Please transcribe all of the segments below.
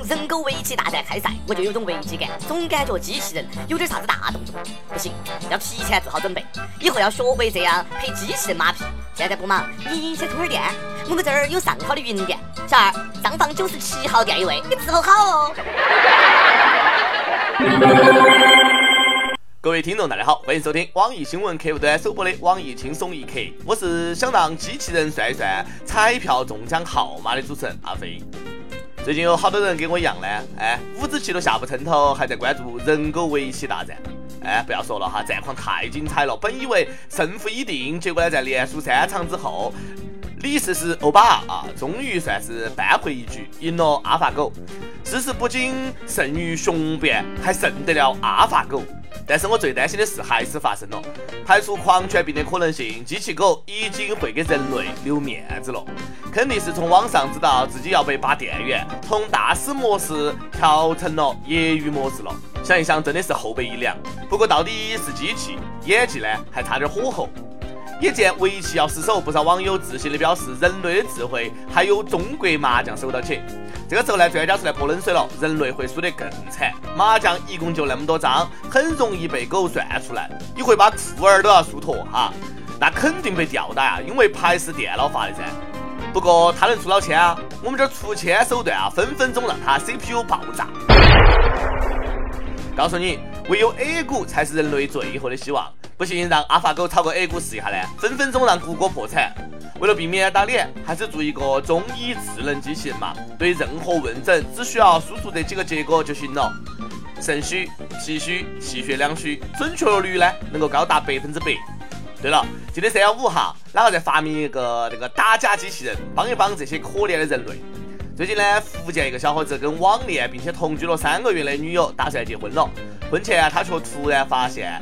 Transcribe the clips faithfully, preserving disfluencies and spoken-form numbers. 从人口危机大战开赛，我就有种危机感，总感觉机器人有点啥子大动作，不行，要提前做好准备，以后要学会这样陪机器人马屁。现在不忙，你先充会儿电，我们这儿有上好的云电。小二，上房九十七号电一位，你伺候好哦。各位听众大家好，欢迎收听网易新闻客户端首播的网易轻松一刻，我是想让机器人算一算彩票中奖号码的主持人阿飞。最近有好多人跟我一样呢，哎，五子棋都下不成头，还在关注人狗围棋大战。哎，不要说了哈，战况太精彩了，本以为胜负已定，结果呢在连输三场之后，李世石欧巴啊，终于算是扳回一局，赢了阿法狗。事实不仅胜于雄辩，还胜得了阿法狗。但是我最担心的事还是发生了，排除狂犬病的可能性，机器狗已经会给人类留面子了，肯定是从网上知道自己要被拔电源，从大师模式调成了业余模式了，想一想真的是后背一凉。不过到底是机器，演技呢还差点火候。也见围棋要失手，不少网友自信地表示人类的智慧还有中国麻将收到起。这个时候呢，专家出来泼冷水了，人类会输得更惨。麻将一共就那么多张，很容易被狗算出来，一会把裤儿都要输脱哈，那肯定被吊打呀，因为牌是电脑发的噻。不过他能出老千啊，我们这出千手段啊，分分钟让他 C P U 爆炸。告诉你，唯有 A 股才是人类最后的希望。不行，让阿法狗超过 A 股试一下呢，分分钟让谷歌破产。为了避免打脸，还是做一个中医智能机器人嘛，对任何问诊只需要输出这几个结果就行了。肾虚、气虚、气血两虚，准确率呢能够高达百分之百。对了，今天三幺五哈，然后再发明一个那个打假机器人，帮一帮这些可怜的人类。最近呢，福建一个小伙子跟网恋并且同居了三个月的女友打算结婚了，婚前啊他却突然发现。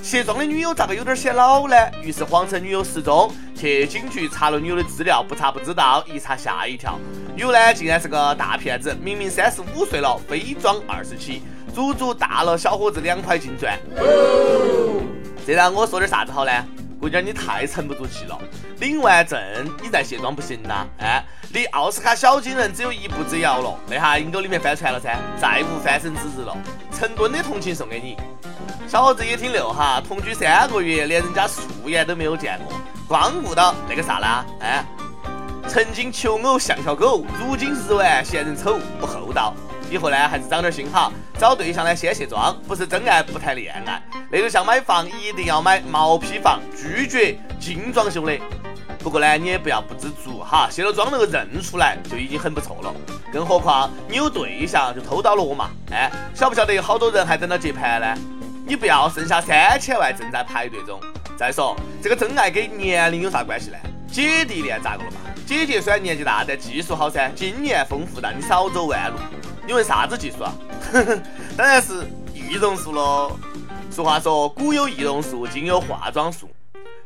卸妆的女友咋个有点显老呢？于是谎称女友失踪，去警局查了女友的资料，不查不知道，一查吓一跳，女友呢竟然是个大骗子，明明三十五岁了，非装二十七，足足大了小伙子两块金砖。哦、这让我说点啥子好呢？姑娘你太沉不住气了，领完证你再卸妆不行呐！哎，离奥斯卡小金人只有一步之遥了，那下阴沟里面翻船了噻，再无翻身之日了。成吨的同情送给你。小伙子也挺溜哈，同居三个月，连人家素颜都没有见过，光顾到那个啥啦？哎，曾经求偶像条狗，如今日晚嫌人丑，不厚道。以后呢，还是长点心好，找对象呢先卸妆，不是真爱不谈恋爱。那就像买房一定要买毛坯房，拒绝精装修的。不过呢，你也不要不知足哈，卸了妆那个认出来就已经很不错了。更何况你有对象就偷到了我嘛？哎，晓不晓得有好多人还等到结牌呢？你不要剩下三千万正在排队中。再说这个真爱跟年龄有啥关系呢？姐弟恋咋个了嘛？姐姐虽然年纪大，但技术好噻，经验丰富，让你少走弯路。你问啥子技术啊？呵呵，当然是易容术喽。俗话说，古有易容术，今有化妆术。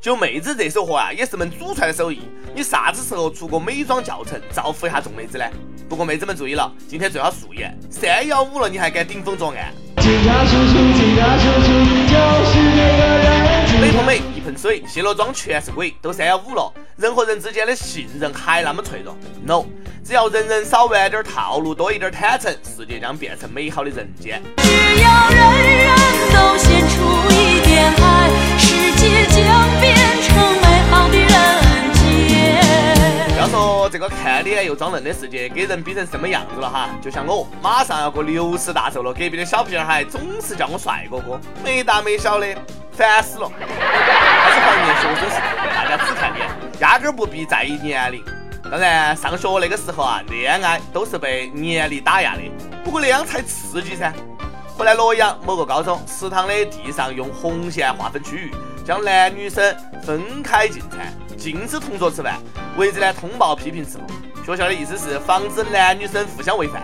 就妹子这手活啊，也是门祖传的手艺。你啥子时候出个美妆教程，造福一下众妹子呢？不过妹子们注意了，今天最好素颜。三幺五了，你还敢顶风作案？警察叔叔，警察叔叔，就是那个人。美同美，一盆水，卸了妆全是鬼，都三幺五了，人和人之间的信任还那么脆弱 ？No， 只要人人少玩点套路，多一点坦诚，世界将变成美好的人间。只要人人都献出一点爱，世界将变成美好的人间。要说这个看脸又装嫩的世界，给人逼成什么样子了哈？就像我，马上要过六十大寿了，隔壁的小屁孩总是叫我帅哥哥，没大没小的，烦死了。还是怀念学生时代，大家只看脸，压根不必在意年龄。当然，上学那个时候啊，恋爱都是被年龄打压的，不过那样才刺激噻。后来洛阳某个高中食堂的地上用红线划分区域，将男女生分开进餐，禁止同桌吃饭，为此呢通报批评之后，学校的意思是防止男女生互相喂饭。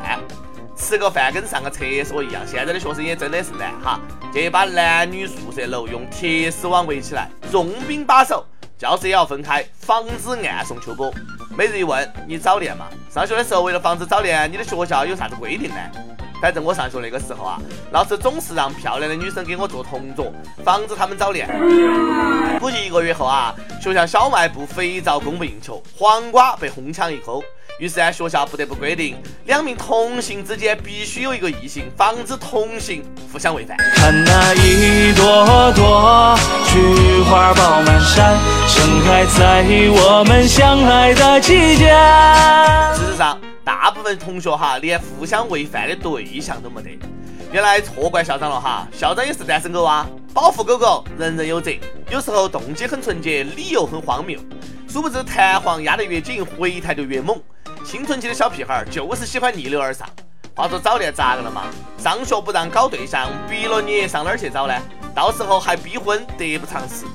吃个饭跟上个厕所一样，现在的学生也真的是难哈，建议把男女宿舍楼用铁丝网围起来，重兵把守，教室也要分开，防止暗送秋波。每日一问，你早恋吗？上学的时候为了防止早恋，你的学校有啥子规定呢？反正我上学那个时候啊，老师总是让漂亮的女生给我做同桌，防止她们早恋。估计一个月后啊，学校小卖部肥皂供不应求，黄瓜被哄抢一空，于是呢，学校不得不规定，两名同性之间必须有一个异性，防止同性互相违反。看那一朵朵菊花爆满山，盛开在我们相爱的季节。事实上，大部分同学哈，连互相违反的对象都没得。原来错怪校长了哈，校长也是单身狗啊，保护狗狗，人人有责。有时候动机很纯洁，理由很荒谬，殊不知弹簧压得越紧，回弹就越猛。青春期的小屁孩就是喜欢逆流而上。话说早恋咋个了嘛？上学不让搞对象，逼了你上哪儿去找呢？到时候还逼婚，得不偿失。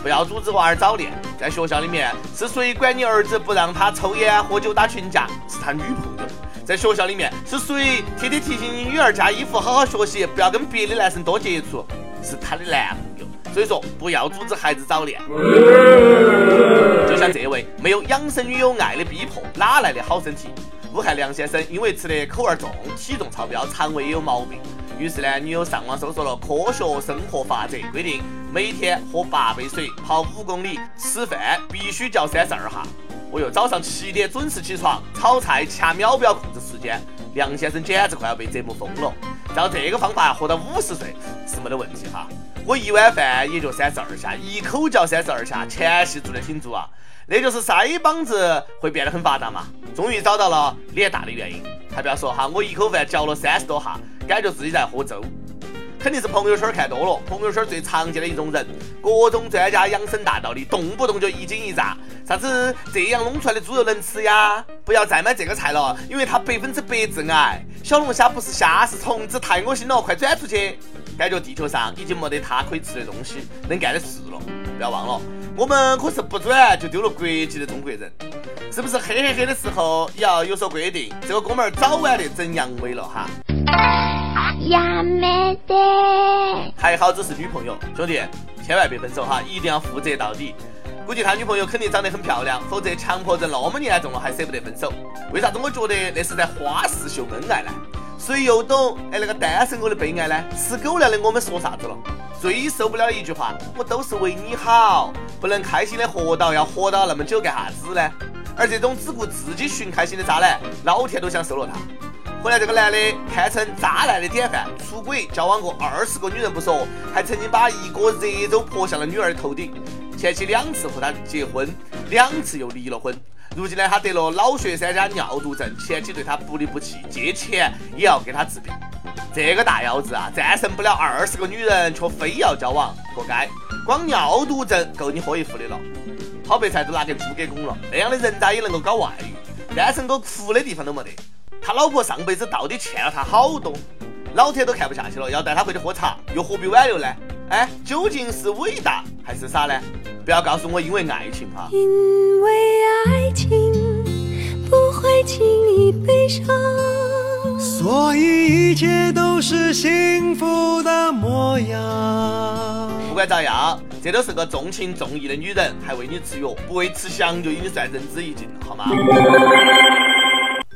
不要阻止娃儿早恋，在学校里面是谁管你儿子不让他抽烟、喝酒、打群架？是他女朋友。在学校里面是谁天天提醒你女儿加衣服好好学习，不要跟别的男生多接触？是他的男朋友。所以说不要阻止孩子早恋。就像这位没有养生与有爱的逼迫，哪来的好身体？武汉梁先生因为吃的口味重，体重超标，肠胃也有毛病，于是呢，女友上网搜索了科学生活法则，规定每天喝八杯水，跑五公里，吃饭必须嚼三十二下。我又早上七点准时起床，炒菜掐秒表控制时间。梁先生简直快要被折磨疯了。照这个方法活到五十岁是没得问题哈。我一碗饭也就三十二下，一口嚼三十二下，前戏做得挺足啊。那就是腮帮子会变得很发达嘛。终于找到了脸大的原因。还不要说哈，我一口饭嚼了三十多下，感觉自己在喝粥。肯定是朋友圈看多了，朋友圈最常见的一种人，各种专家养生大道理，动不动就一惊一乍，啥子这样弄出来的猪肉能吃呀？不要再买这个菜了，因为它百分之百致癌。小龙虾不是虾是虫子，太恶心了，快转出去！感觉地球上已经没得它可以吃的东西，能干的事了。不要忘了，我们可是不转就丢了国籍的中国人。是不是黑黑黑的时候也要有所规定？这个哥们儿早晚得整阳痿了哈。呀没得，还好只是女朋友，兄弟千万别分手哈，一定要负责到底。估计他女朋友肯定长得很漂亮，否则强迫症那么严重了还舍不得分手。为啥子我觉得那是在花式秀恩爱呢？谁又懂哎那个单身狗的悲哀呢？吃狗粮的我们说啥子了？最受不了一句话，我都是为你好，不能开心的活到要活到那么久干啥子呢？而这种只顾自己寻开心的渣男，老天都想收了他。后来这个男的堪称渣男的典范，出轨交往过二十个女人不说，还曾经把一锅热粥泼向了女儿的头顶。前妻两次和他结婚，两次又离了婚。如今呢，他得了脑血栓加尿毒症，前妻对他不离不弃，借钱也要给他治病。这个大腰子啊，战胜不了二十个女人，却非要交往，活该！光尿毒症够你喝一壶的了。好白菜都拿给猪给拱了，那样的人渣也能够搞外遇，单身狗哭的地方都没得。他老婆上辈子到底欠了他好多，老天都看不下去了，要带他回去喝茶，又何必挽留呢？哎，究竟是伟大还是傻呢？不要告诉我因为爱情啊！因为爱情不会轻易悲伤，所以一切都是幸福的模样。不管咋样，这都是个重情重义的女人，还为你吃药，不为吃香就已经算仁至义尽了，好吗？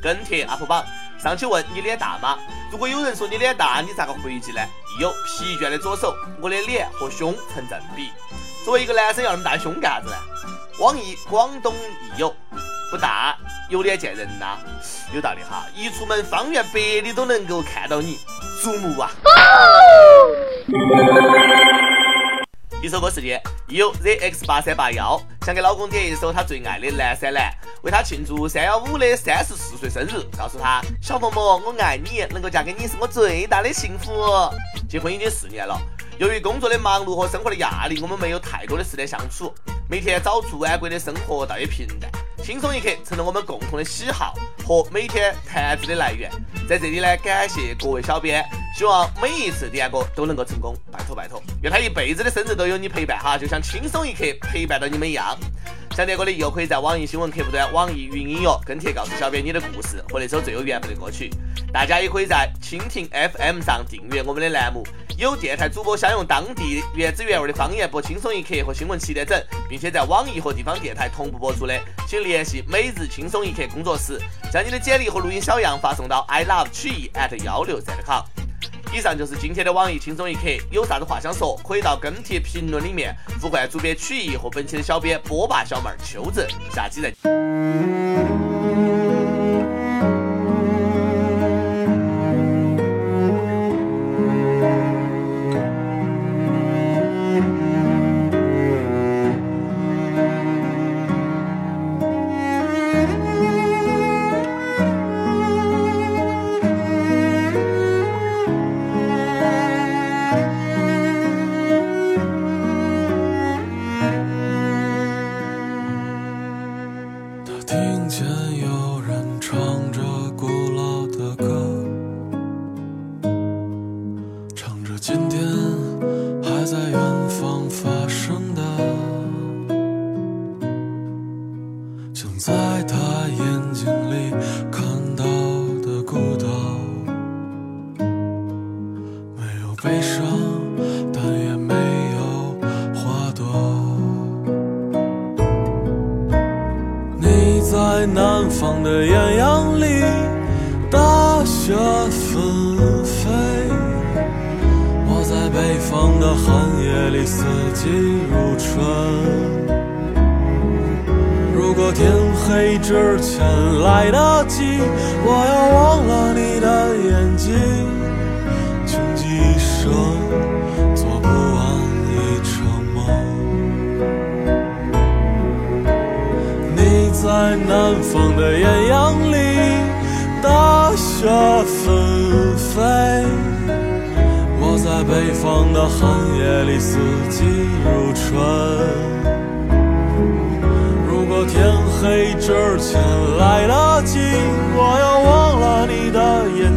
跟帖 up 榜上去问你脸大吗？如果有人说你脸大，你咋个回击呢？有疲倦的左手，我的脸和胸成正比。作为一个男生要那么大胸干啥子呢？网易广东易友，不大有脸见人呐、啊，有道理哈。一出门方圆百里都能够看到你，瞩目啊！哦、一首歌时间，易友 Z X 八三八一想给老公点一首他最爱的《蓝山蓝》。为他庆祝三一五的三十四岁生日，告诉他小萌萌，我爱你，能够嫁给你是我最大的幸福。结婚已经四年了，由于工作的忙碌和生活的压力，我们没有太多的时间相处，每天早出晚归的生活倒也平淡，轻松一刻成了我们共同的喜好和每天谈资的来源。在这里呢，感谢各位小编，希望每一次点歌都能够成功，拜托拜托，愿他一辈子的生日都有你陪伴哈，就像轻松一刻陪伴到你们一样。想点歌的又可以在网易新闻客户端、网易云音乐跟帖告诉小编你的故事或者说最有缘分的歌曲。大家也可以在蜻蜓 F M 上订阅我们的栏目，有电台主播想用当地原汁原味的方言播《轻松一刻》和新闻七点整，并且在网易和地方电台同步播出的，请联系每日轻松一刻工作室，将你的简历和录音小样发送到 i love chi i a t 一六 z 点 com。 以上就是今天的网易轻松一刻，有啥子话想说，可以到跟帖评论里面呼唤主编曲艺和本期的小编波霸小妹秋子，下期再见。伤，但也没有花朵。你在南方的艳阳里大雪纷飞，我在北方的寒夜里四季如春。如果天黑之前来得及，我要忘了你的眼睛，穷极一生做不完一场梦。你在南方的艳阳里大雪纷飞，我在北方的寒夜里四季如春。天黑之前来得及，我要忘了你的眼睛。